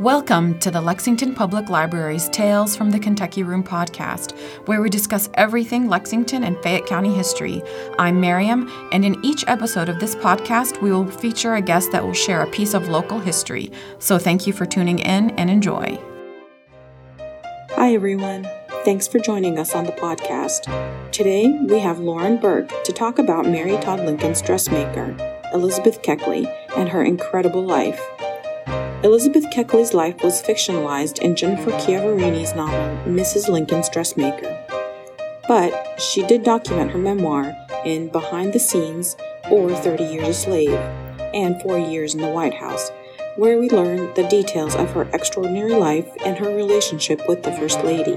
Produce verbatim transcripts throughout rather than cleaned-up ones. Welcome to the Lexington Public Library's Tales from the Kentucky Room podcast, where we discuss everything Lexington and Fayette County history. I'm Miriam, and in each episode of this podcast, we will feature a guest that will share a piece of local history. So thank you for tuning in and enjoy. Hi, everyone. Thanks for joining us on the podcast. Today, we have Lauren Burke to talk about Mary Todd Lincoln's dressmaker, Elizabeth Keckley, and her incredible life. Elizabeth Keckley's life was fictionalized in Jennifer Chiavarini's novel, Missus Lincoln's Dressmaker. But she did document her memoir in Behind the Scenes or thirty years a Slave and Four Years in the White House, where we learn the details of her extraordinary life and her relationship with the First Lady.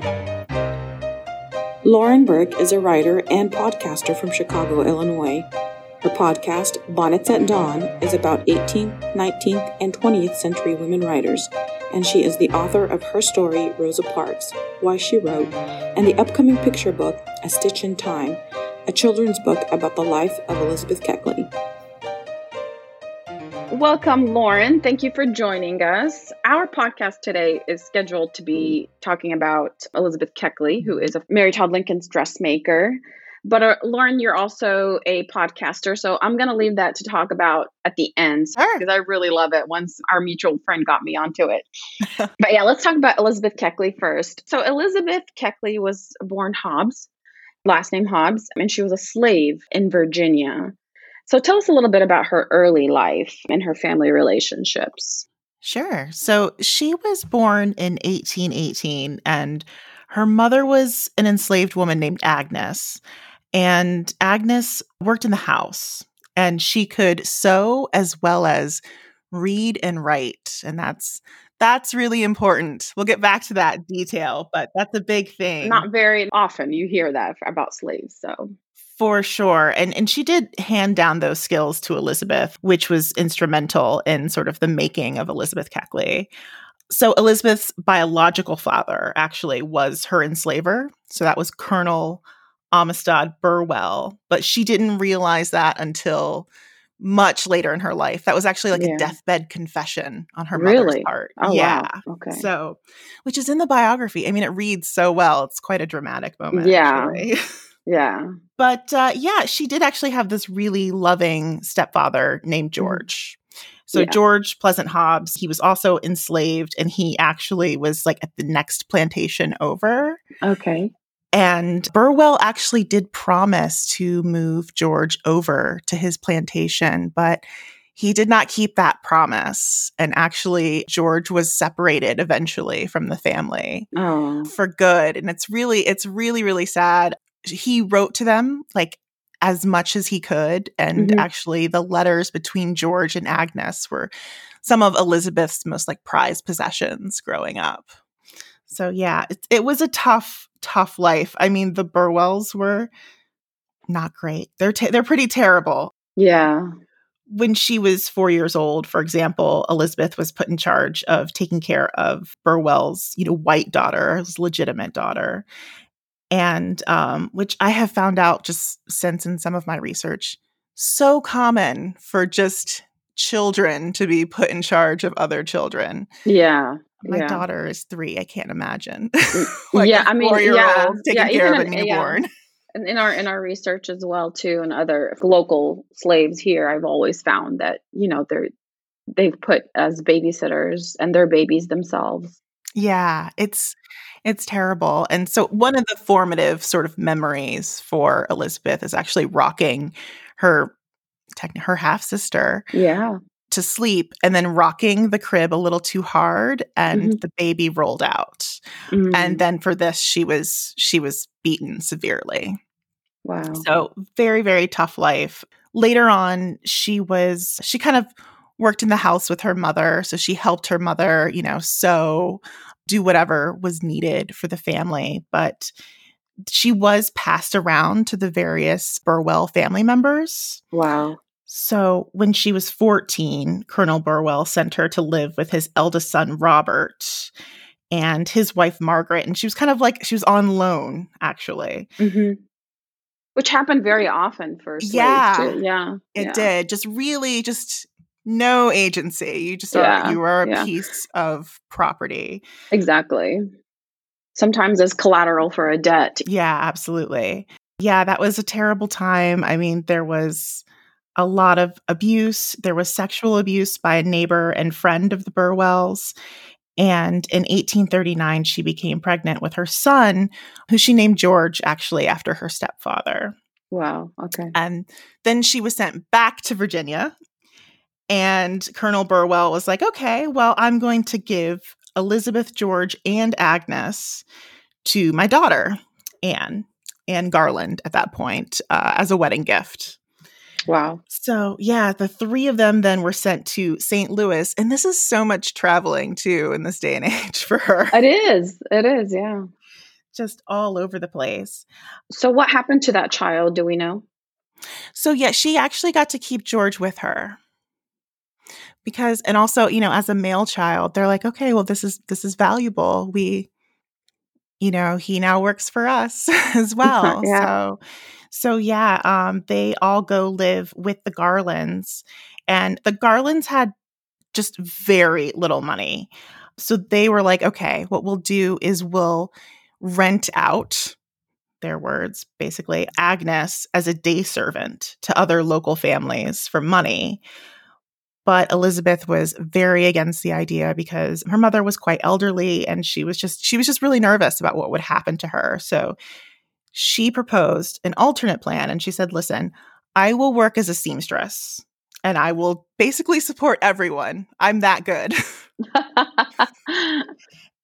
Lauren Burke is a writer and podcaster from Chicago, Illinois. Her podcast, Bonnets at Dawn, is about eighteenth, nineteenth, and twentieth century women writers, and she is the author of her story, Rosa Parks, Why She Wrote, and the upcoming picture book, A Stitch in Time, a children's book about the life of Elizabeth Keckley. Welcome, Lauren. Thank you for joining us. Our podcast today is scheduled to be talking about Elizabeth Keckley, who is a Mary Todd Lincoln's dressmaker. But uh, Lauren, you're also a podcaster, so I'm going to leave that to talk about at the end because sure. I really love it once our mutual friend got me onto it. But yeah, let's talk about Elizabeth Keckley first. So Elizabeth Keckley was born Hobbs, last name Hobbs, and she was a slave in Virginia. So tell us a little bit about her early life and her family relationships. Sure. So she was born in eighteen eighteen, and her mother was an enslaved woman named Agnes. And Agnes worked in the house, and she could sew as well as read and write. And that's that's really important. We'll get back to that detail, but that's a big thing. Not very often you hear that about slaves, so. For sure. And and she did hand down those skills to Elizabeth, which was instrumental in sort of the making of Elizabeth Keckley. So Elizabeth's biological father actually was her enslaver. So that was Colonel Amistad Burwell, but she didn't realize that until much later in her life. That was actually like yeah. a deathbed confession on her really? mother's part. Oh, yeah. Wow. Okay. So, which is in the biography. I mean, it reads so well. It's quite a dramatic moment. Yeah. Actually. Yeah. But uh, yeah, she did actually have this really loving stepfather named George. So yeah. George Pleasant Hobbs, he was also enslaved, and he actually was like at the next plantation over. Okay. And Burwell actually did promise to move George over to his plantation, but he did not keep that promise. And actually, George was separated eventually from the family oh. for good. And it's really, it's really, really sad. He wrote to them like as much as he could. And mm-hmm. actually, the letters between George and Agnes were some of Elizabeth's most like prized possessions growing up. So yeah, it, it was a tough, tough life. I mean, the Burwells were not great. They're te- they're pretty terrible. Yeah. When she was four years old, for example, Elizabeth was put in charge of taking care of Burwell's, you know, white daughter, his legitimate daughter, and um, which I have found out just since in some of my research, so common for just children to be put in charge of other children. Yeah. My yeah. daughter is three. I can't imagine. like yeah, I mean, four-year-old yeah, taking yeah, care of a newborn. Yeah. And in our in our research as well, too, and other local slaves here, I've always found that you know they're they've put as babysitters and they're babies themselves. Yeah, it's it's terrible. And so one of the formative sort of memories for Elizabeth is actually rocking her techn- her half sister. Yeah. To sleep and then rocking the crib a little too hard, and mm-hmm. the baby rolled out. Mm-hmm. And then for this, she was she was beaten severely. Wow. So very, very tough life. Later on, she was she kind of worked in the house with her mother. So she helped her mother, you know, sew, do whatever was needed for the family. But she was passed around to the various Burwell family members. Wow. So when she was fourteen, Colonel Burwell sent her to live with his eldest son, Robert, and his wife, Margaret. And she was kind of like, she was on loan, actually. Mm-hmm. Which happened very often for slaves, yeah, too. Yeah, it yeah. did. Just really just no agency. You just yeah, are, you are a yeah. piece of property. Exactly. Sometimes as collateral for a debt. Yeah, absolutely. Yeah, that was a terrible time. I mean, there was a lot of abuse. There was sexual abuse by a neighbor and friend of the Burwells. And in eighteen thirty-nine, she became pregnant with her son, who she named George, actually, after her stepfather. Wow. Okay. And then she was sent back to Virginia. And Colonel Burwell was like, okay, well, I'm going to give Elizabeth, George, and Agnes to my daughter, Anne, Anne Garland, at that point, uh, as a wedding gift. Wow. So, yeah, the three of them then were sent to Saint Louis. And this is so much traveling, too, in this day and age for her. It is. It is, yeah. Just all over the place. So what happened to that child? Do we know? So, yeah, she actually got to keep George with her. Because, and also, you know, as a male child, they're like, okay, well, this is, this is valuable. We, you know, he now works for us as well. Yeah. So, so yeah, um, they all go live with the Garlands, and the Garlands had just very little money. So they were like, okay, what we'll do is we'll rent out, their words, basically, Agnes as a day servant to other local families for money. But Elizabeth was very against the idea because her mother was quite elderly, and she was just she was just really nervous about what would happen to her. So she proposed an alternate plan, and she said, listen, I will work as a seamstress, and I will basically support everyone. I'm that good.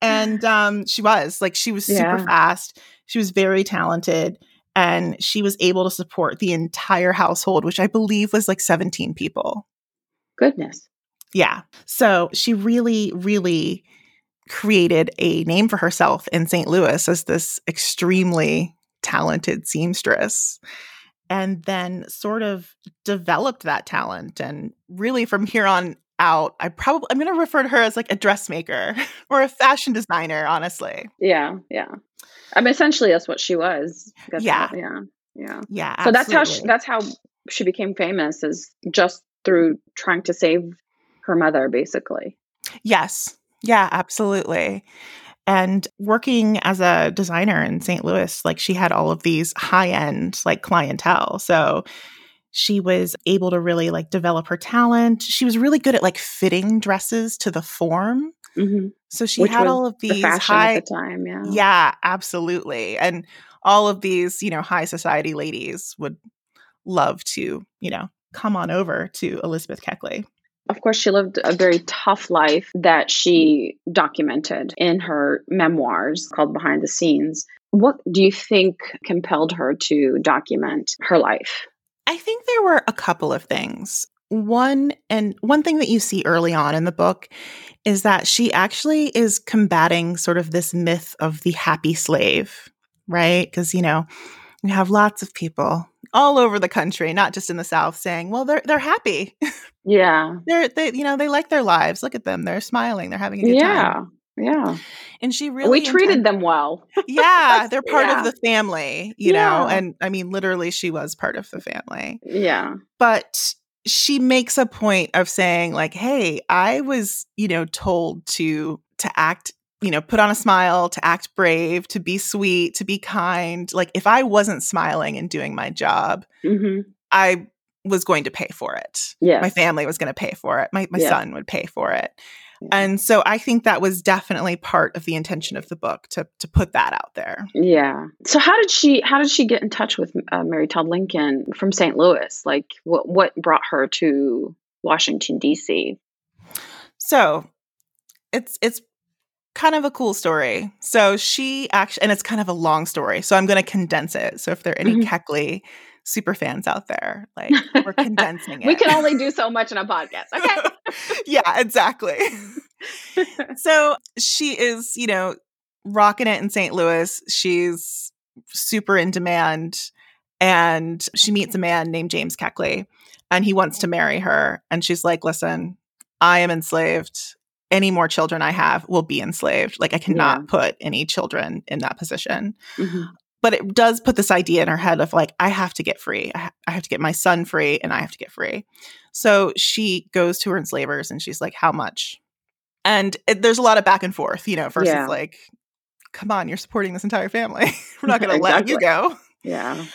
And um, she was. Like, she was super yeah. fast. She was very talented, and she was able to support the entire household, which I believe was like seventeen people. Goodness. Yeah. So she really, really created a name for herself in Saint Louis as this extremely talented seamstress, and then sort of developed that talent. And really from here on out, I probably, I'm going to refer to her as like a dressmaker or a fashion designer, honestly. Yeah. Yeah. I mean, essentially that's what she was. That's yeah. How, yeah. Yeah. Yeah. Absolutely. So that's how, she, that's how she became famous, is just through trying to save her mother, basically. Yes. Yeah, absolutely. And working as a designer in Saint Louis, like, she had all of these high-end like clientele. So she was able to really like develop her talent. She was really good at like fitting dresses to the form. Mm-hmm. So she Which had all of these the fashion high at the time, yeah. Yeah, absolutely. And all of these, you know, high society ladies would love to, you know, come on over to Elizabeth Keckley. Of course, she lived a very tough life that she documented in her memoirs called Behind the Scenes. What do you think compelled her to document her life? I think there were a couple of things. One, and one thing that you see early on in the book is that she actually is combating sort of this myth of the happy slave, right? Because, you know, you have lots of people all over the country, not just in the South, saying, well, they're they're happy. Yeah. they're they you know, they like their lives. Look at them. They're smiling. They're having a good yeah. time. Yeah. And she really We treated intended- them well. Yeah. They're part yeah. of the family, you yeah. know. And I mean, literally, she was part of the family. Yeah. But she makes a point of saying, like, hey, I was, you know, told to to act, you know, put on a smile, to act brave, to be sweet, to be kind. Like, if I wasn't smiling and doing my job, mm-hmm. I was going to pay for it. Yes. My family was going to pay for it. My my yes. son would pay for it. Yes. And so I think that was definitely part of the intention of the book, to to put that out there. Yeah. So how did she how did she get in touch with uh, Mary Todd Lincoln from Saint Louis? Like, what what brought her to Washington, D C? So it's it's kind of a cool story. So she actually, and it's kind of a long story, so I'm going to condense it. So if there are any mm-hmm. Keckley super fans out there, like, we're condensing it. We can only do so much in a podcast. Okay. Yeah, exactly. So she is, you know, rocking it in Saint Louis. She's super in demand, and she meets a man named James Keckley, and he wants to marry her. And she's like, listen, I am enslaved. Any more children I have will be enslaved. Like, I cannot yeah. put any children in that position. Mm-hmm. But it does put this idea in her head of like, I have to get free. I, ha- I have to get my son free, and I have to get free. So she goes to her enslavers and she's like, how much? And it, there's a lot of back and forth, you know, versus yeah. like, come on, you're supporting this entire family. We're not going to exactly. let you go. Yeah.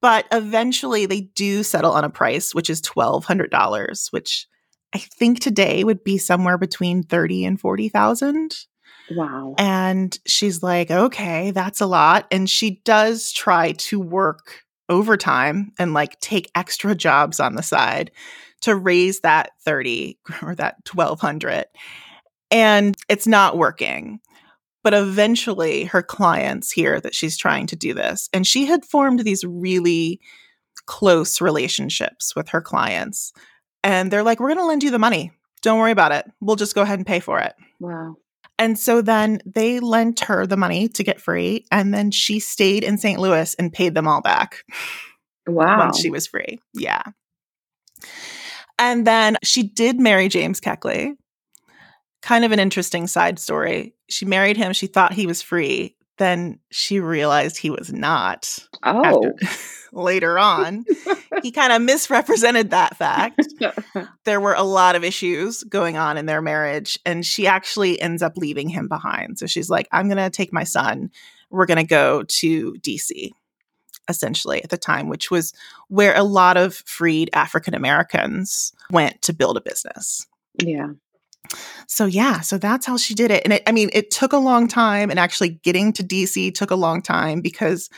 But eventually they do settle on a price, which is twelve hundred dollars, which I think today would be somewhere between thirty thousand dollars and forty thousand dollars. Wow. And she's like, okay, that's a lot. And she does try to work overtime and like take extra jobs on the side to raise that thirty or that twelve hundred. And it's not working. But eventually her clients hear that she's trying to do this. And she had formed these really close relationships with her clients. And they're like, we're going to lend you the money. Don't worry about it. We'll just go ahead and pay for it. Wow. And so then they lent her the money to get free. And then she stayed in Saint Louis and paid them all back. Wow. Once she was free. Yeah. And then she did marry James Keckley. Kind of an interesting side story. She married him. She thought he was free. Then she realized he was not. Oh. After, later on, he kind of misrepresented that fact. There were a lot of issues going on in their marriage, and she actually ends up leaving him behind. So she's like, I'm going to take my son. We're going to go to D C, essentially, at the time, which was where a lot of freed African Americans went to build a business. Yeah. So, yeah, so that's how she did it. And it, I mean, it took a long time, and actually getting to D C took a long time, because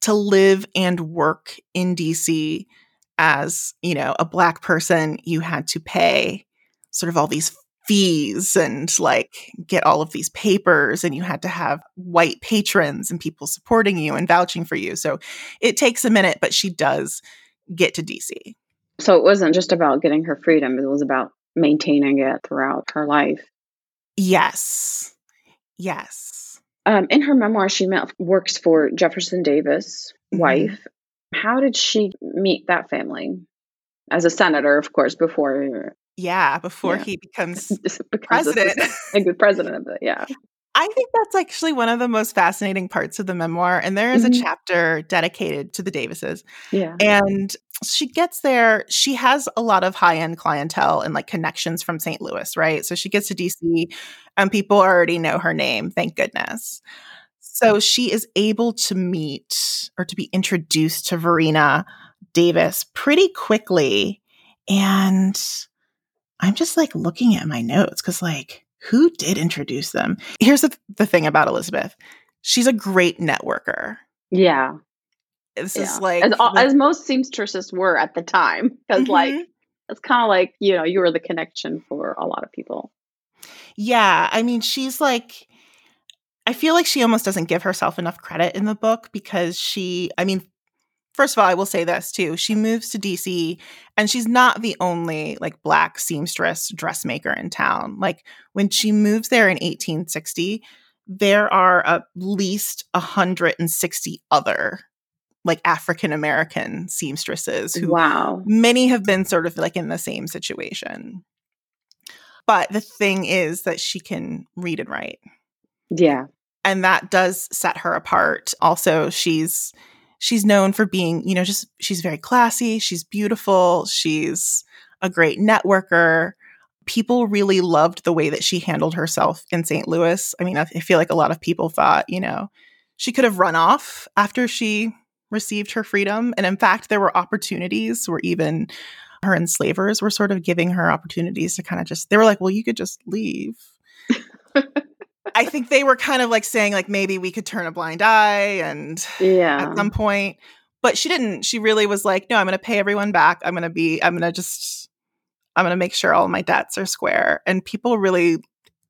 to live and work in D C as, you know, a Black person, you had to pay sort of all these fees and like get all of these papers, and you had to have white patrons and people supporting you and vouching for you. So it takes a minute, but she does get to D C. So it wasn't just about getting her freedom. It was about maintaining it throughout her life. Yes. Yes. Um, in her memoir, she met, works for Jefferson Davis' mm-hmm. wife. How did she meet that family? As a senator, of course, before. Yeah, before yeah. he becomes, becomes president. A, the president of the, yeah. I think that's actually one of the most fascinating parts of the memoir. And there is mm-hmm. a chapter dedicated to the Davises. Yeah. And she gets there. She has a lot of high-end clientele and like connections from Saint Louis, right? So she gets to D C and people already know her name. Thank goodness. So she is able to meet or to be introduced to Varina Davis pretty quickly. And I'm just like looking at my notes because like, who did introduce them? Here's the, th- the thing about Elizabeth. She's a great networker. Yeah. This yeah. is like... As, all, as most seamstresses were at the time. Because mm-hmm. like, it's kind of like, you know, you were the connection for a lot of people. Yeah. I mean, she's like... I feel like she almost doesn't give herself enough credit in the book because she... I mean, first of all, I will say this too. She moves to D C and she's not the only like Black seamstress dressmaker in town. Like when she moves there in eighteen sixty, there are at least one hundred sixty other like African American seamstresses who wow. many have been sort of like in the same situation. But the thing is that she can read and write. Yeah. And that does set her apart. Also, she's She's known for being, you know, just she's very classy. She's beautiful. She's a great networker. People really loved the way that she handled herself in Saint Louis. I mean, I feel like a lot of people thought, you know, she could have run off after she received her freedom. And in fact, there were opportunities where even her enslavers were sort of giving her opportunities to kind of just, they were like, well, you could just leave. I think they were kind of like saying like, maybe we could turn a blind eye and yeah. at some point, but she didn't. She really was like, no, I'm going to pay everyone back. I'm going to be, I'm going to just, I'm going to make sure all my debts are square. And people really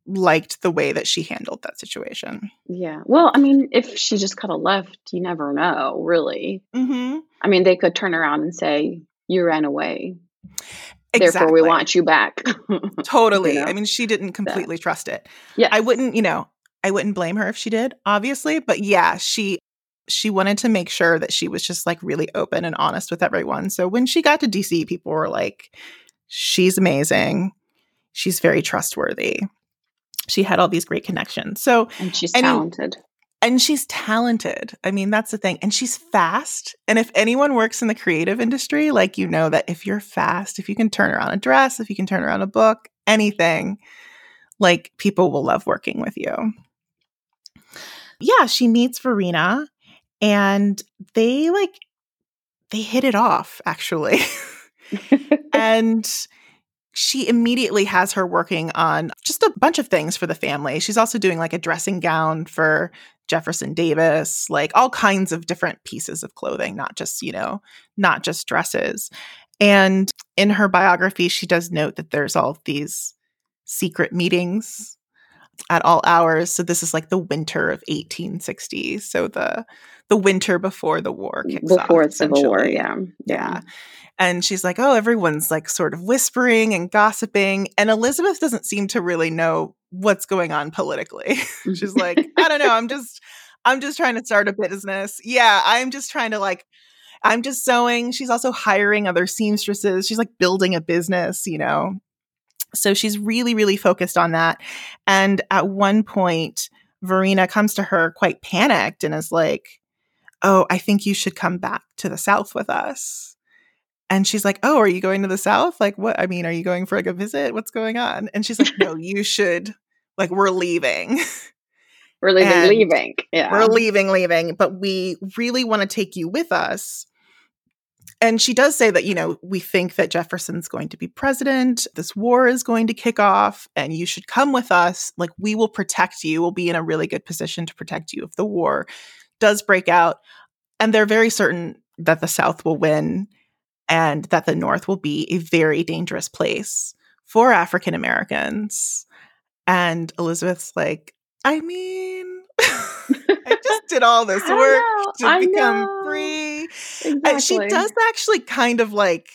liked the way that she handled that situation. Yeah. Well, I mean, if she just kind of left, you never know, really. Mm-hmm. I mean, they could turn around and say, you ran away. Exactly. Therefore, we want you back. Totally. You know? I mean, she didn't completely so. trust it. Yeah, I wouldn't, you know, I wouldn't blame her if she did, obviously. But yeah, she she wanted to make sure that she was just like really open and honest with everyone. So when she got to D C, people were like, she's amazing. She's very trustworthy. She had all these great connections. So and she's and talented. And she's talented. I mean, that's the thing. And she's fast. And if anyone works in the creative industry, like, you know that if you're fast, if you can turn around a dress, if you can turn around a book, anything, like, people will love working with you. Yeah, she meets Varina and they like, they hit it off, actually. And she immediately has her working on just a bunch of things for the family. She's also doing like a dressing gown for Jefferson Davis, like all kinds of different pieces of clothing, not just, you know, not just dresses. And in her biography, she does note that there's all these secret meetings at all hours. So this is like the winter of eighteen sixty. So the the winter before the war kicks off. Before the Civil War, yeah. Yeah. And she's like, oh, everyone's like sort of whispering and gossiping. And Elizabeth doesn't seem to really know what's going on politically. She's like, I don't know. I'm just, I'm just trying to start a business. Yeah. I'm just trying to like, I'm just sewing. She's also hiring other seamstresses. She's like building a business, you know. So she's really, really focused on that. And at one point, Varina comes to her quite panicked and is like, oh, I think you should come back to the South with us. And she's like, oh, are you going to the South? Like, what? I mean, are you going for like a visit? What's going on? And she's like, no, you should, like, we're leaving. We're leaving, and leaving. Yeah. We're leaving, leaving. But we really want to take you with us. And she does say that, you know, we think that Jefferson's going to be president. This war is going to kick off and you should come with us. Like, we will protect you. We'll be in a really good position to protect you if the war does break out. And they're very certain that the South will win, and that the North will be a very dangerous place for African Americans. And Elizabeth's like, I mean, I just did all this work know, to I become know. free. Exactly. And she does actually kind of like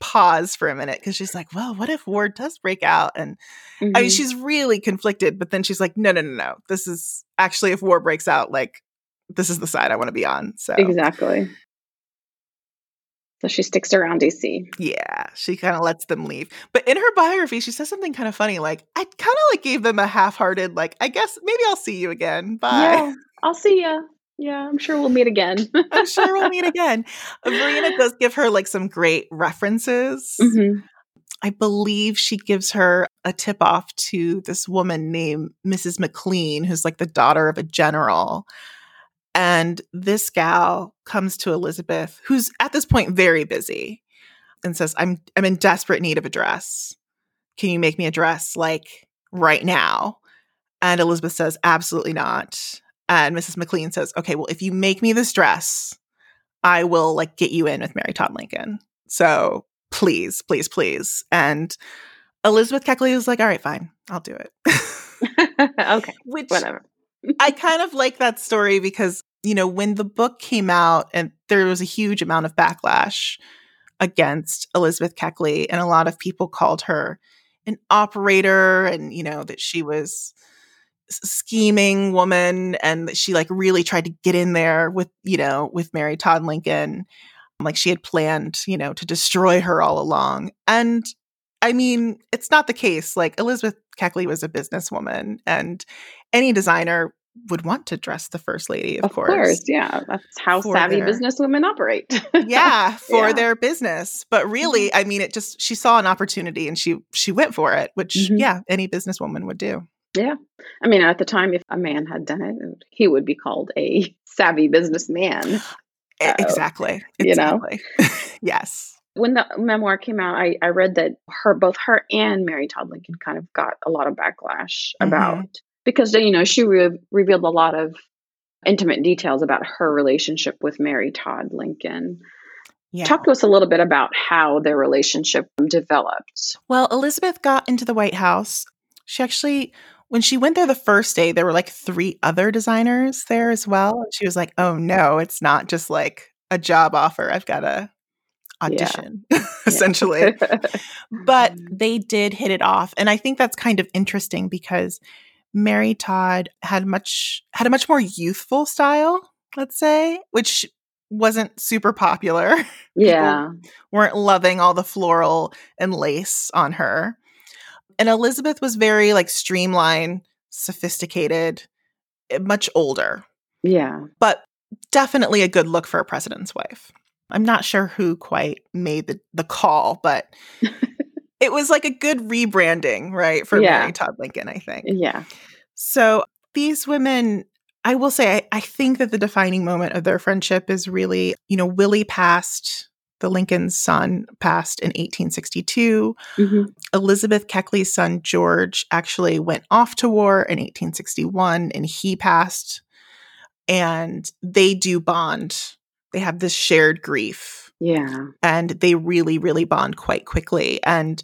pause for a minute because she's like, well, what if war does break out? And mm-hmm. I mean, she's really conflicted, but then she's like, no, no, no, no. This is actually, if war breaks out, like, this is the side I want to be on. So exactly. So she sticks around D C. Yeah, she kind of lets them leave. But in her biography, she says something kind of funny, like, I kind of like gave them a half-hearted, like, I guess maybe I'll see you again. Bye. Yeah, I'll see you. Yeah, I'm sure we'll meet again. I'm sure we'll meet again. Varina does give her like some great references. Mm-hmm. I believe she gives her a tip off to this woman named Missus McLean, who's like the daughter of a general. And this gal comes to Elizabeth, who's at this point very busy, and says, I'm I'm in desperate need of a dress. Can you make me a dress, like, right now? And Elizabeth says, absolutely not. And Missus McLean says, okay, well, if you make me this dress, I will, like, get you in with Mary Todd Lincoln. So please, please, please. And Elizabeth Keckley was like, all right, fine, I'll do it. Okay, Which, whatever. I kind of like that story because, you know, when the book came out and there was a huge amount of backlash against Elizabeth Keckley, and a lot of people called her an operator and, you know, that she was a scheming woman and that she like really tried to get in there with, you know, with Mary Todd Lincoln. Like, she had planned, you know, to destroy her all along. And I mean, it's not the case. Like, Elizabeth Keckley was a businesswoman, and any designer would want to dress the first lady, of, of course. Of course, yeah. That's how for savvy their, businesswomen operate. yeah, for yeah. their business. But really, I mean, it just, she saw an opportunity and she she went for it, which, mm-hmm. yeah, any businesswoman would do. Yeah. I mean, at the time, if a man had done it, he would be called a savvy businessman. So, exactly. Exactly. You know? Yes. When the memoir came out, I, I read that her, both her and Mary Todd Lincoln kind of got a lot of backlash mm-hmm. about, because, you know, she re- revealed a lot of intimate details about her relationship with Mary Todd Lincoln. Yeah. Talk to us a little bit about how their relationship developed. Well, Elizabeth got into the White House. She actually, when she went there the first day, there were like three other designers there as well. And she was like, oh no, it's not just like a job offer. I've got to audition, yeah. essentially. But they did hit it off. And I think that's kind of interesting because Mary Todd had much had a much more youthful style, let's say, which wasn't super popular. Yeah. People weren't loving all the floral and lace on her. And Elizabeth was very like streamlined, sophisticated, much older. Yeah. But definitely a good look for a president's wife. I'm not sure who quite made the, the call, but it was like a good rebranding, right, for yeah. Mary Todd Lincoln, I think. Yeah. So these women, I will say, I, I think that the defining moment of their friendship is really, you know, Willie passed, the Lincoln's son passed in eighteen sixty-two. Mm-hmm. Elizabeth Keckley's son, George, actually went off to war in eighteen sixty-one, and he passed. And they do bond. They have this shared grief. Yeah. And they really, really bond quite quickly. And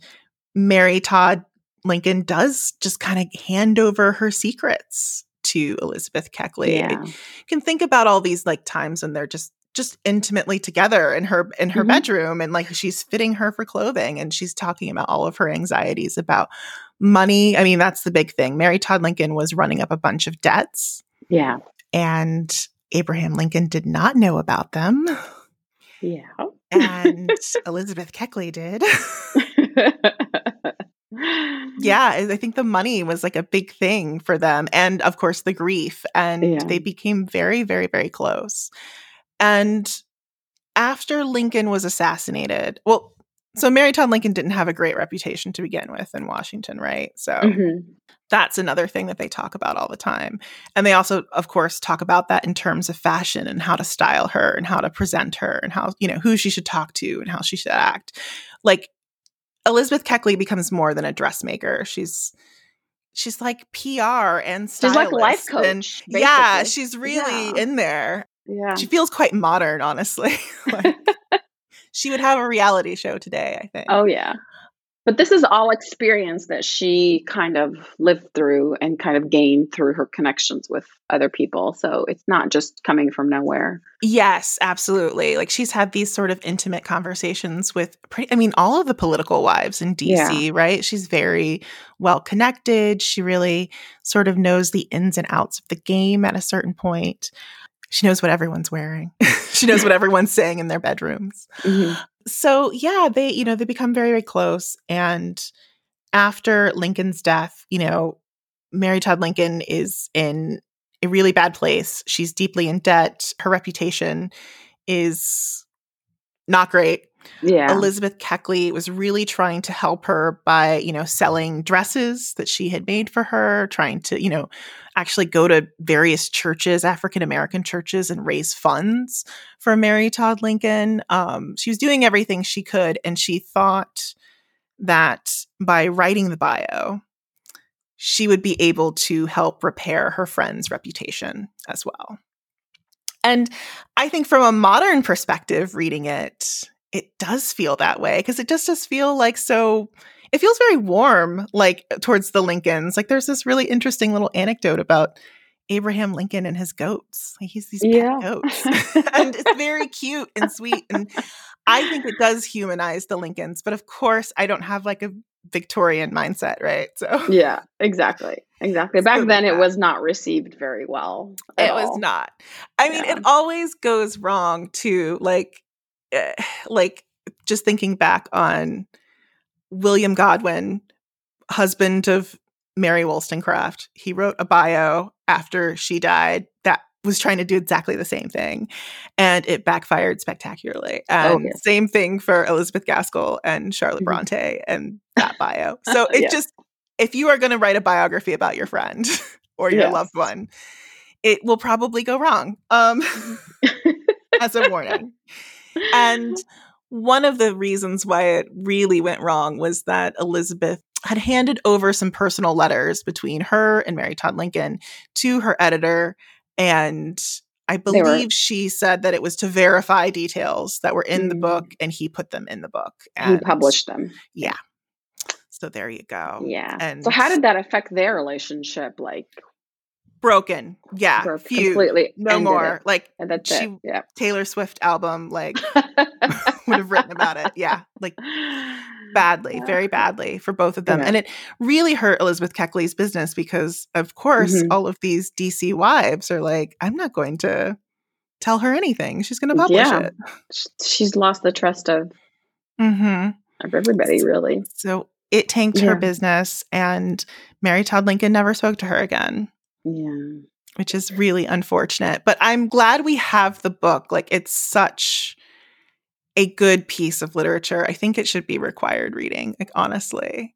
Mary Todd Lincoln does just kind of hand over her secrets to Elizabeth Keckley. Yeah. You can think about all these like times when they're just just intimately together in her in her mm-hmm. bedroom, and like she's fitting her for clothing, and she's talking about all of her anxieties about money. I mean, that's the big thing. Mary Todd Lincoln was running up a bunch of debts. Yeah. And Abraham Lincoln did not know about them. Yeah. And Elizabeth Keckley did. Yeah, I think the money was like a big thing for them. And of course, the grief. And yeah. they became very, very, very close. And after Lincoln was assassinated, well, so Mary Todd Lincoln didn't have a great reputation to begin with in Washington, right? So mm-hmm. that's another thing that they talk about all the time. And they also, of course, talk about that in terms of fashion and how to style her and how to present her and how, you know, who she should talk to and how she should act. Like, Elizabeth Keckley becomes more than a dressmaker. She's she's like P R and stylist. She's like a life coach. And, yeah, she's really yeah. in there. Yeah, she feels quite modern, honestly. Like, she would have a reality show today, I think. Oh, yeah. But this is all experience that she kind of lived through and kind of gained through her connections with other people. So it's not just coming from nowhere. Yes, absolutely. Like, she's had these sort of intimate conversations with, pretty, I mean, all of the political wives in D C, yeah. right? She's very well connected. She really sort of knows the ins and outs of the game at a certain point. She knows what everyone's wearing. She knows what everyone's saying in their bedrooms. Mm-hmm. So yeah, they, you know, they become very, very close. And after Lincoln's death, you know, Mary Todd Lincoln is in a really bad place. She's deeply in debt. Her reputation is not great. Yeah. Elizabeth Keckley was really trying to help her by, you know, selling dresses that she had made for her, trying to, you know, actually go to various churches, African-American churches, and raise funds for Mary Todd Lincoln. Um, she was doing everything she could, and she thought that by writing the bio, she would be able to help repair her friend's reputation as well. And I think from a modern perspective, reading it, it does feel that way, because it just does feel like so – it feels very warm, like, towards the Lincolns. Like, there's this really interesting little anecdote about Abraham Lincoln and his goats. Like, he's these yeah. pet goats. And it's very cute and sweet. And I think it does humanize the Lincolns. But, of course, I don't have, like, a Victorian mindset, right? So yeah, exactly. Exactly. Back so then, it was not received very well. It all. was not. I yeah. mean, it always goes wrong, too. Like – like just thinking back on William Godwin, husband of Mary Wollstonecraft, he wrote a bio after she died that was trying to do exactly the same thing, and it backfired spectacularly. And oh, yeah. same thing for Elizabeth Gaskell and Charlotte Bronte mm-hmm. and that bio. So it yeah. just, if you are going to write a biography about your friend or your yes. loved one, it will probably go wrong. Um, as a warning. And one of the reasons why it really went wrong was that Elizabeth had handed over some personal letters between her and Mary Todd Lincoln to her editor. And I believe were- she said that it was to verify details that were in mm-hmm. the book, and he put them in the book. And he published them. Yeah. So there you go. Yeah. And so how did that affect their relationship? Like, broken. Yeah. Broke, completely. No more. It. Like, and that's she, it. Yeah. Taylor Swift album, like, would have written about it. Yeah. Like, badly, very badly for both of them. Yeah. And it really hurt Elizabeth Keckley's business because, of course, mm-hmm. all of these D C wives are like, I'm not going to tell her anything. She's going to publish yeah. it. She's lost the trust of, mm-hmm. of everybody, really. So it tanked yeah. her business, and Mary Todd Lincoln never spoke to her again. Yeah. which is really unfortunate. But I'm glad we have the book. Like, it's such a good piece of literature. I think it should be required reading, like, honestly.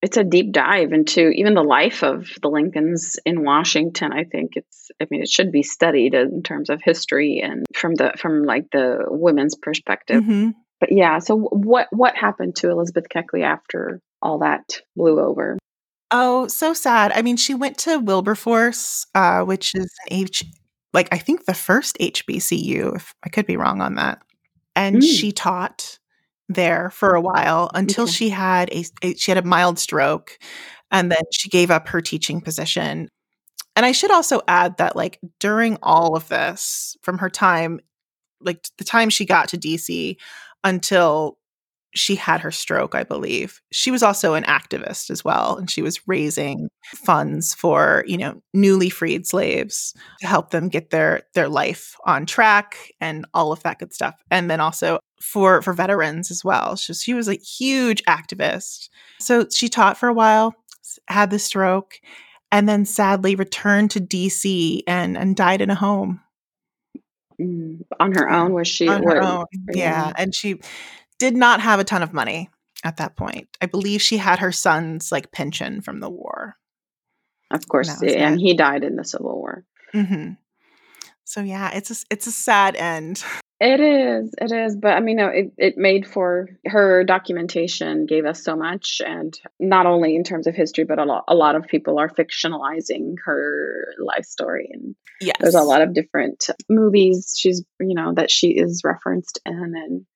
It's a deep dive into even the life of the Lincolns in Washington. I think it's, I mean, it should be studied in terms of history and from the, from like the women's perspective. Mm-hmm. But yeah, so what, what happened to Elizabeth Keckley after all that blew over? Oh, so sad. I mean, she went to Wilberforce, uh, which is an H, like I think the first H B C U, if I could be wrong on that. And mm. she taught there for a while until okay. she had a, a she had a mild stroke, and then she gave up her teaching position. And I should also add that, like, during all of this, from her time, like the time she got to D C until she had her stroke, I believe, she was also an activist as well, and she was raising funds for, you know, newly freed slaves to help them get their their life on track and all of that good stuff. And then also for for veterans as well. So she was a huge activist. So she taught for a while, had the stroke, and then sadly returned to D C and and died in a home. Mm, on her own, was she? On her own, yeah. And she did not have a ton of money at that point. I believe she had her son's like pension from the war. Of course, and, and he died in the Civil War. Mm-hmm. So yeah, it's a, it's a sad end. It is, it is. But I mean, it, it made for her documentation, gave us so much. And not only in terms of history, but a lot, a lot of people are fictionalizing her life story. And yes, there's a lot of different movies she's, you know, that she is referenced in and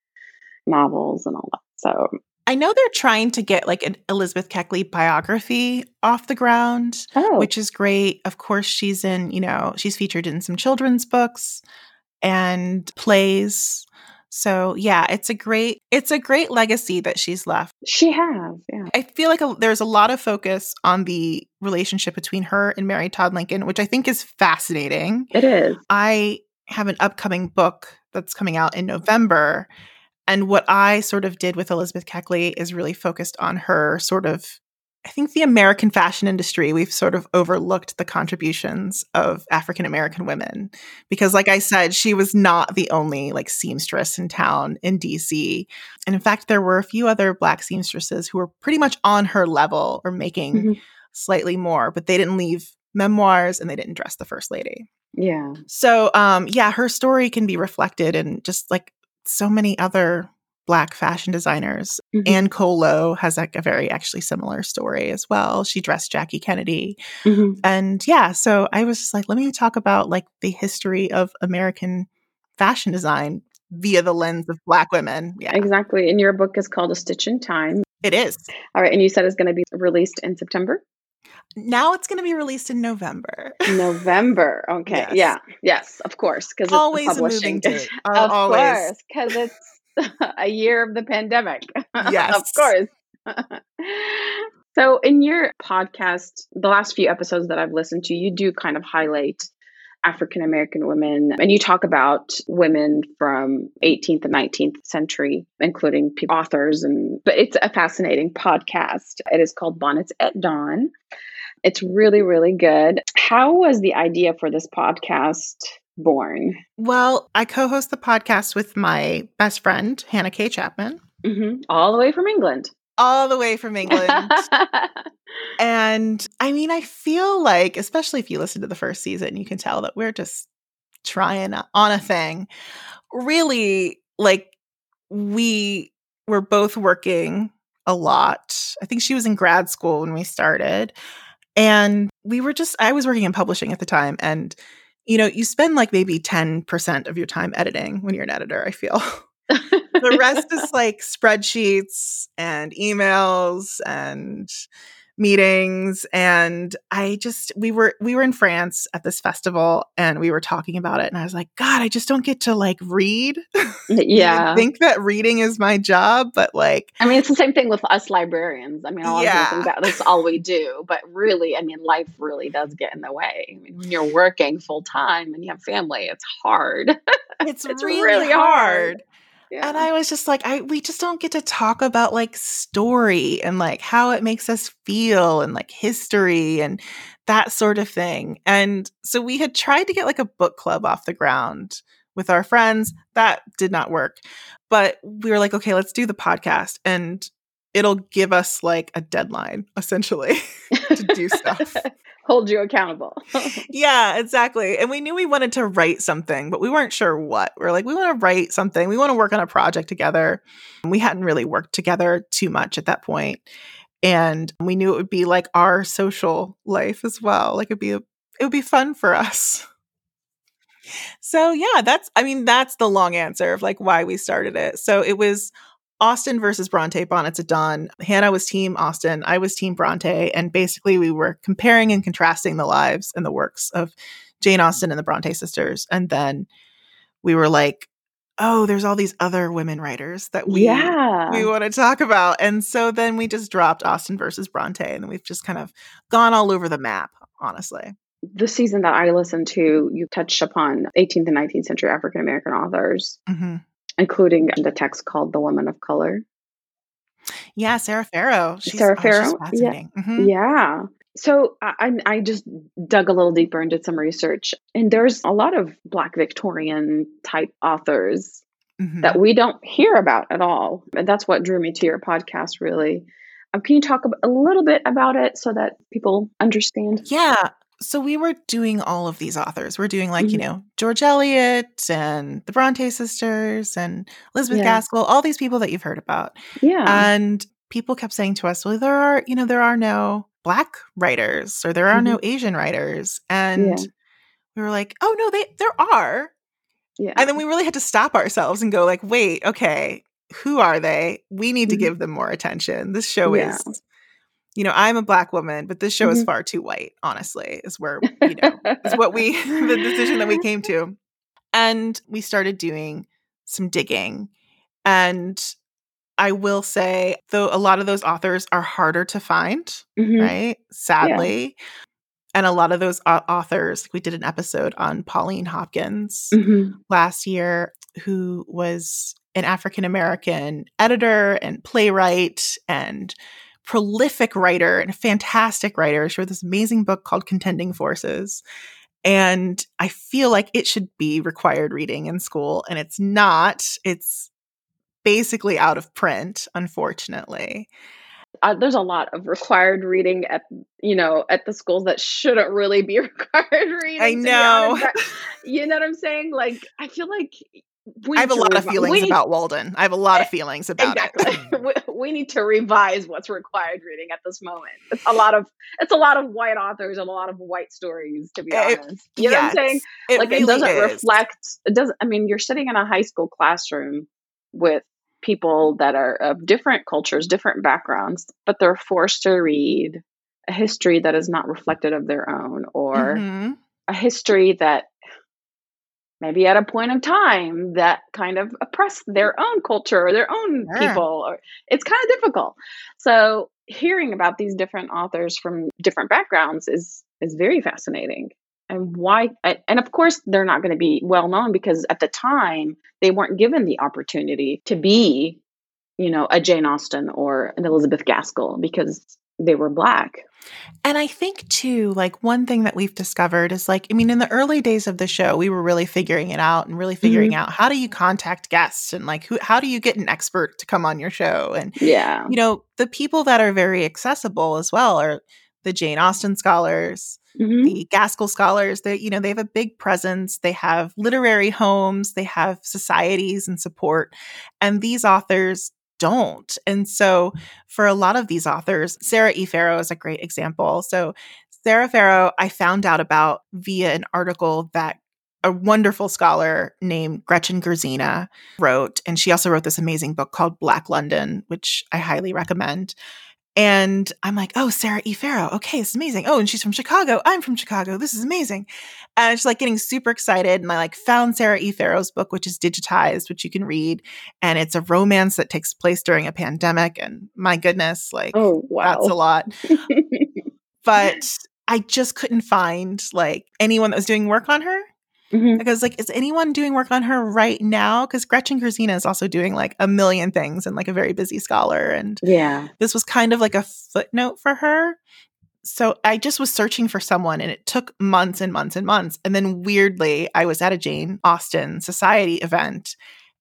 novels and all that. So I know they're trying to get like an Elizabeth Keckley biography off the ground, oh. which is great. Of course, she's in, you know, she's featured in some children's books and plays. So yeah, it's a great, it's a great legacy that she's left. She has, yeah. I feel like a, there's a lot of focus on the relationship between her and Mary Todd Lincoln, which I think is fascinating. It is. I have an upcoming book that's coming out in November. And what I sort of did with Elizabeth Keckley is really focused on her sort of, I think, the American fashion industry. We've sort of overlooked the contributions of African-American women because, like I said, she was not the only like seamstress in town in D C. And in fact, there were a few other Black seamstresses who were pretty much on her level or making mm-hmm. slightly more, but they didn't leave memoirs and they didn't dress the first lady. Yeah. So, um, yeah, her story can be reflected in just like so many other Black fashion designers. Mm-hmm. Ann Cole has like a very actually similar story as well. She dressed Jackie Kennedy. Mm-hmm. And yeah, so I was just like, let me talk about like the history of American fashion design via the lens of Black women. Yeah, exactly. And your book is called A Stitch in Time. It is. All right. And you said it's going to be released in September? Now it's going to be released in November. November. Okay. Yes. Yeah. Yes, of course. Because it's always a moving date. Uh, of always. course, because it's a year of the pandemic. Yes. Of course. So in your podcast, the last few episodes that I've listened to, you do kind of highlight African-American women, and you talk about women from eighteenth and nineteenth century, including people, authors. And but it's a fascinating podcast. It is called Bonnets at Dawn. It's really, really good. How was the idea for this podcast born? Well, I co-host the podcast with my best friend, Hannah K Chapman. Mm-hmm. All the way from England. All the way from England. And I mean, I feel like, especially if you listen to the first season, you can tell that we're just trying on a thing. Really, like, we were both working a lot. I think she was in grad school when we started. And we were just, I was working in publishing at the time. And, you know, you spend like maybe ten percent of your time editing when you're an editor, I feel. The rest is like spreadsheets and emails and meetings. And I just, we were, we were in France at this festival and we were talking about it. And I was like, God, I just don't get to like read. Yeah. I think that reading is my job, but like, I mean, it's the same thing with us librarians. I mean, all yeah. of us think that's all we do, but really, I mean, life really does get in the way. I mean, when you're working full time and you have family, it's hard. It's, it's really, really hard. hard. Yeah. And I was just like, I we just don't get to talk about like story and like how it makes us feel and like history and that sort of thing. And so we had tried to get like a book club off the ground with our friends. That did not work. But we were like, okay, let's do the podcast and it'll give us like a deadline essentially to do stuff. Hold you accountable. Yeah, exactly. And we knew we wanted to write something, but we weren't sure what. We we're like, we want to write something. We want to work on a project together. We hadn't really worked together too much at that point. And we knew it would be like our social life as well. Like it'd be, a, it would be fun for us. So yeah, that's, I mean, that's the long answer of like why we started it. So it was Austin versus Bronte, Bonnets at Dawn. Hannah was team Austin. I was team Bronte. And basically we were comparing and contrasting the lives and the works of Jane Austen and the Bronte sisters. And then we were like, oh, there's all these other women writers that we, yeah. we want to talk about. And so then we just dropped Austen versus Bronte. And we've just kind of gone all over the map, honestly. The season that I listened to, you touched upon eighteenth and nineteenth century African-American authors, mm-hmm. including the text called The Woman of Color. Yeah, Sarah Farro. She's, Sarah Farro. Oh, she's fascinating. Yeah. Mm-hmm. yeah. So I, I just dug a little deeper and did some research. And there's a lot of Black Victorian type authors mm-hmm. that we don't hear about at all. And that's what drew me to your podcast, really. Um, can you talk a little bit about it so that people understand? Yeah. So we were doing all of these authors. We're doing like, mm-hmm. you know, George Eliot and the Bronte sisters and Elizabeth yeah. Gaskell, all these people that you've heard about. Yeah. And people kept saying to us, well, there are, you know, there are no Black writers or there are mm-hmm. no Asian writers. And yeah. we were like, oh no, they there are. Yeah. And then we really had to stop ourselves and go like, wait, okay, who are they? We need mm-hmm. to give them more attention. This show yeah. is... You know, I'm a Black woman, but this show mm-hmm. is far too white, honestly, is where, you know, is what we, the decision that we came to. And we started doing some digging. And I will say, though, a lot of those authors are harder to find, mm-hmm. right? Sadly. Yeah. And a lot of those uh, authors, we did an episode on Pauline Hopkins mm-hmm. last year, who was an African-American editor and playwright and prolific writer and a fantastic writer. She wrote this amazing book called Contending Forces. And I feel like it should be required reading in school. And it's not. It's basically out of print, unfortunately. Uh, there's a lot of required reading at, you know, at the schools that shouldn't really be required reading. I know. You know what I'm saying? Like, I feel like... We I have a lot revi- of feelings we about need- Walden. I have a lot of feelings about exactly. it. we, we need to revise what's required reading at this moment. It's a lot of it's a lot of white authors and a lot of white stories, to be it, honest. You yes, know what I'm saying? It like really it doesn't is. reflect. It doesn't. I mean, you're sitting in a high school classroom with people that are of different cultures, different backgrounds, but they're forced to read a history that is not reflective of their own, or mm-hmm. a history that. Maybe at a point of time that kind of oppressed their own culture or their own sure. people. Or, it's kind of difficult. So hearing about these different authors from different backgrounds is is very fascinating. And why? And of course, they're not going to be well known because at the time they weren't given the opportunity to be, you know, a Jane Austen or an Elizabeth Gaskell because they were Black. And I think too, like one thing that we've discovered is like, I mean, in the early days of the show, we were really figuring it out and really figuring mm-hmm. out how do you contact guests and like, who, how do you get an expert to come on your show? And, yeah. you know, the people that are very accessible as well are the Jane Austen scholars, mm-hmm. the Gaskell scholars that, you know, they have a big presence. They have literary homes, they have societies and support. And these authors don't. And so for a lot of these authors, Sarah E. Farro is a great example. So Sarah Farro, I found out about via an article that a wonderful scholar named Gretchen Gerzina wrote. And she also wrote this amazing book called Black London, which I highly recommend. And I'm like, oh, Sarah E. Farro. Okay, it's amazing. Oh, and she's from Chicago. I'm from Chicago. This is amazing. And she's like getting super excited. And I like found Sarah E. Farro's book, which is digitized, which you can read. And it's a romance that takes place during a pandemic. And my goodness, like, oh, wow. That's a lot. But I just couldn't find like anyone that was doing work on her. Mm-hmm. Like I was like, is anyone doing work on her right now? Because Gretchen Gerzina is also doing like a million things and like a very busy scholar. And yeah, this was kind of like a footnote for her. So I just was searching for someone, and it took months and months and months. And then weirdly, I was at a Jane Austen Society event,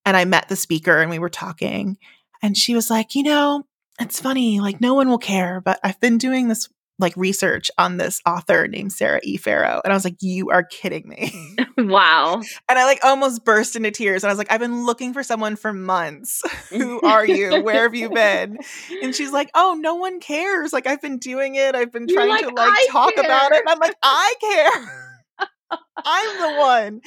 and I met the speaker, and we were talking, and she was like, you know, it's funny, like no one will care, but I've been doing this like research on this author named Sarah E. Farro. And I was like, you are kidding me. Wow. And I like almost burst into tears. And I was like, I've been looking for someone for months. Who are you? Where have you been? And she's like, oh, no one cares. Like I've been doing it. I've been trying like, to like I talk care. about it. And I'm like, I care. I'm the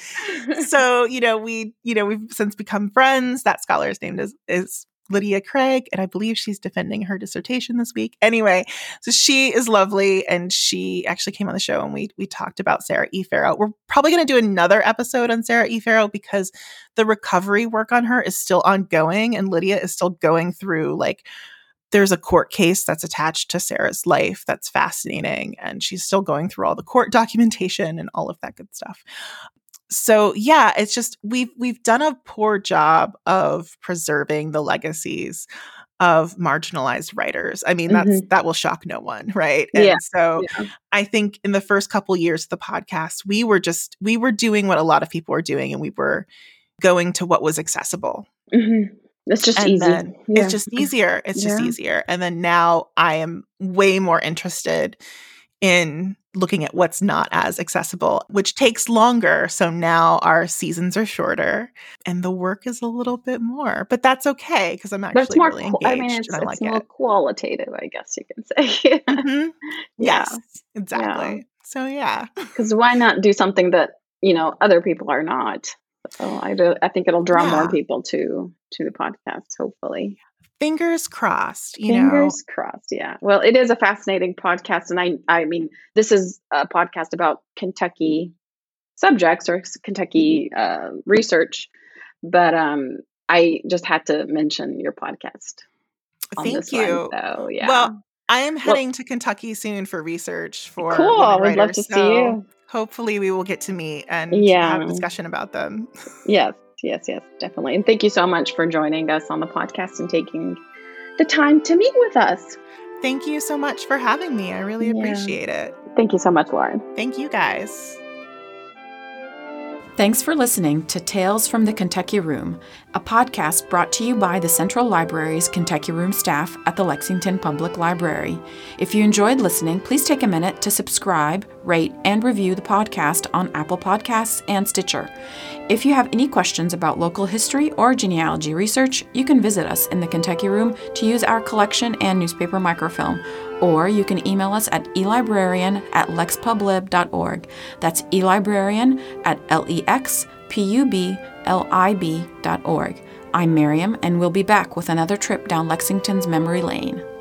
one. So, you know, we, you know, we've since become friends. That scholar's name is, is Lydia Craig, and I believe she's defending her dissertation this week. Anyway, so she is lovely, and she actually came on the show, and we we talked about Sarah E. Farro. We're probably going to do another episode on Sarah E. Farro because the recovery work on her is still ongoing, and Lydia is still going through, like, there's a court case that's attached to Sarah's life that's fascinating, and she's still going through all the court documentation and all of that good stuff. So yeah, it's just we've we've done a poor job of preserving the legacies of marginalized writers. I mean, that's mm-hmm. that will shock no one, right? And yeah. so yeah. I think in the first couple years of the podcast, we were just we were doing what a lot of people were doing, and we were going to what was accessible. Mm-hmm. It's just and easy. Yeah. It's just easier. It's yeah. just easier. And then now I am way more interested in looking at what's not as accessible, which takes longer. So now our seasons are shorter and the work is a little bit more, but that's okay because I'm actually that's more really engaged. I mean, it's, and I it's like more it. qualitative, I guess you can say. mm-hmm. Yes, yeah. exactly. Yeah. So yeah. Because why not do something that, you know, other people are not? So I, do, I think it'll draw yeah. more people to to the podcast, hopefully. Fingers crossed, you Fingers know. Fingers crossed, yeah. Well, it is a fascinating podcast. And I I mean, this is a podcast about Kentucky subjects or Kentucky uh, research. But um, I just had to mention your podcast. Thank you. One, so, yeah. Well, I am heading well, to Kentucky soon for research. For cool. I would love to so see you. Hopefully we will get to meet and yeah. have a discussion about them. Yes. Yes, yes, definitely. And thank you so much for joining us on the podcast and taking the time to meet with us. Thank you so much for having me. I really yeah. appreciate it. Thank you so much, Lauren. Thank you, guys. Thanks for listening to Tales from the Kentucky Room, a podcast brought to you by the Central Library's Kentucky Room staff at the Lexington Public Library. If you enjoyed listening, please take a minute to subscribe, rate, and review the podcast on Apple Podcasts and Stitcher. If you have any questions about local history or genealogy research, you can visit us in the Kentucky Room to use our collection and newspaper microfilm, or you can email us at elibrarian at lexpublib dot org. That's elibrarian at lexpublib dot org. I'm Miriam, and we'll be back with another trip down Lexington's memory lane.